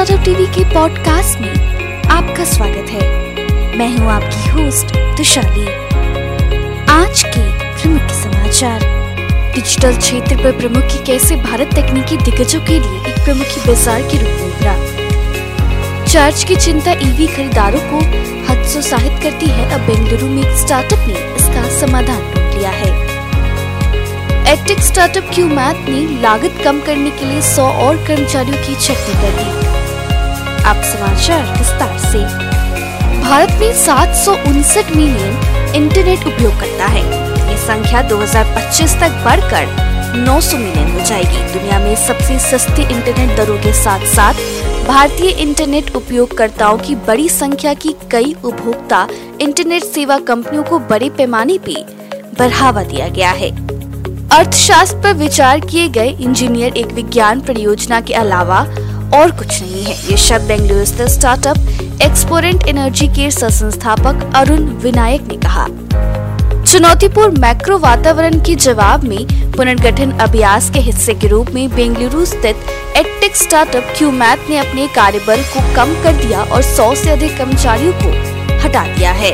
Startup TV के podcast में आपका स्वागत है। मैं हूं आपकी होस्ट तुशाली। आज के प्रमुख समाचार। डिजिटल क्षेत्र पर प्रमुखी कैसे भारत तकनीकी दिग्गजों के लिए एक प्रमुखी बाजार के रूप में उभरा। चार्ज की चिंता ईवी खरीदारों को हतोत्साहित करती है। अब बेंगलुरु में एक स्टार्टअप ने इसका समाधान ढूंढ लिया है। एडटेक स्टार्टअप QuMath ने लागत कम करने के लिए 100 और कर्मचारियों की छटनी कर दी। अब समाचार विस्तार से। भारत में 759 मिलियन इंटरनेट उपयोगकर्ता है। ये संख्या 2025 तक बढ़कर 900 मिलियन हो जाएगी। दुनिया में सबसे सस्ती इंटरनेट दरों के साथ साथ भारतीय इंटरनेट उपयोगकर्ताओं की बड़ी संख्या की कई उपभोक्ता इंटरनेट सेवा कंपनियों को बड़े पैमाने पर बढ़ावा दिया गया है। अर्थशास्त्र पर विचार किए गए इंजीनियर एक विज्ञान परियोजना के अलावा और कुछ नहीं है। ये शब्द बेंगलुरु स्थित स्टार्टअप एक्सपोनेंट एनर्जी के संस्थापक अरुण विनायक ने कहा। चुनौतीपूर्ण मैक्रो वातावरण के जवाब में पुनर्गठन अभ्यास के हिस्से के रूप में बेंगलुरु स्थित एडटेक स्टार्टअप QuMath ने अपने कार्यबल को कम कर दिया और 100 से अधिक कर्मचारियों को हटा दिया है।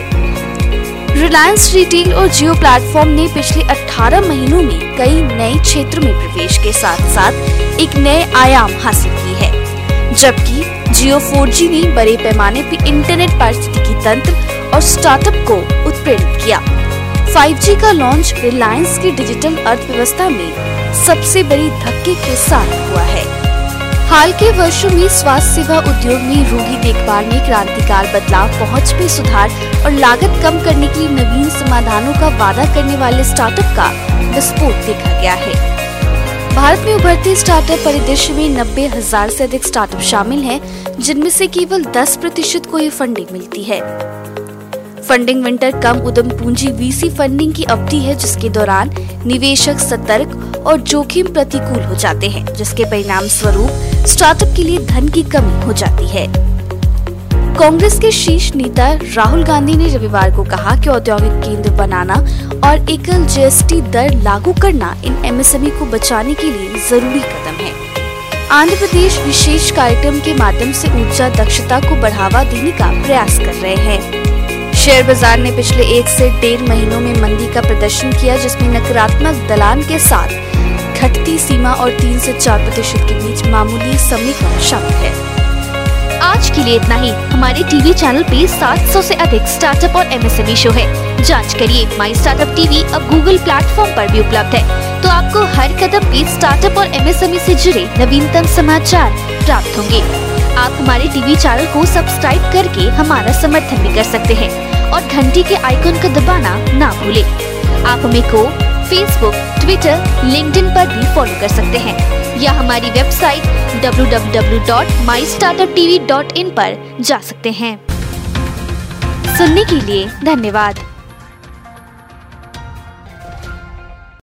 रिलायंस रिटेल और जियो प्लेटफॉर्म ने पिछले 18 महीनों में कई नए क्षेत्रों में प्रवेश के साथ साथ एक नए आयाम हासिल की है, जबकि जियो 4G ने बड़े पैमाने पर इंटरनेट पारिस्थितिकी तंत्र और स्टार्टअप को उत्प्रेरित किया। 5G का लॉन्च रिलायंस की डिजिटल अर्थव्यवस्था में सबसे बड़ी धक्के के साथ हुआ है। हाल के वर्षों में स्वास्थ्य सेवा उद्योग में रोगी देखभाल में क्रांतिकारी बदलाव, पहुंच में सुधार और लागत कम करने के लिए नवीन समाधानों का वादा करने वाले स्टार्टअप का विस्फोट देखा गया है। भारत में उभरते स्टार्टअप परिदृश्य में 90,000 से अधिक स्टार्टअप शामिल हैं, जिनमें से केवल 10% को ये फंडिंग मिलती है। फंडिंग विंटर कम उद्यम पूंजी VC फंडिंग की अवधि है, जिसके दौरान निवेशक सतर्क और जोखिम प्रतिकूल हो जाते हैं, जिसके परिणाम स्वरूप स्टार्टअप के लिए धन की कमी हो जाती है। कांग्रेस के शीर्ष नेता राहुल गांधी ने रविवार को कहा कि औद्योगिक केंद्र बनाना और एकल GST दर लागू करना इन MSME को बचाने के लिए जरूरी कदम है। आंध्र प्रदेश विशेष कार्यक्रम के माध्यम से ऊर्जा दक्षता को बढ़ावा देने का प्रयास कर रहे हैं। शेयर बाजार ने पिछले 1 से 1.5 महीनों में मंदी का प्रदर्शन किया, जिसमें नकारात्मक दलान के साथ घटती सीमा और 3 से 4% के बीच मामूली समीकरण शामिल है। आज के लिए इतना ही। हमारे टीवी चैनल पे 700 से अधिक स्टार्टअप और MSME शो है। जांच करिए। माई स्टार्टअप टीवी अब Google प्लेटफॉर्म पर भी उपलब्ध है, तो आपको हर कदम पे स्टार्टअप और MSME से जुड़े नवीनतम समाचार प्राप्त होंगे। आप हमारे टीवी चैनल को सब्सक्राइब करके हमारा समर्थन भी कर सकते हैं और घंटी के आइकन को दबाना ना भूलें। आप हमें को फेसबुक, ट्विटर, लिंक्डइन पर भी फॉलो कर सकते हैं या हमारी वेबसाइट www.mystartuptv.in पर जा सकते हैं। सुनने के लिए धन्यवाद।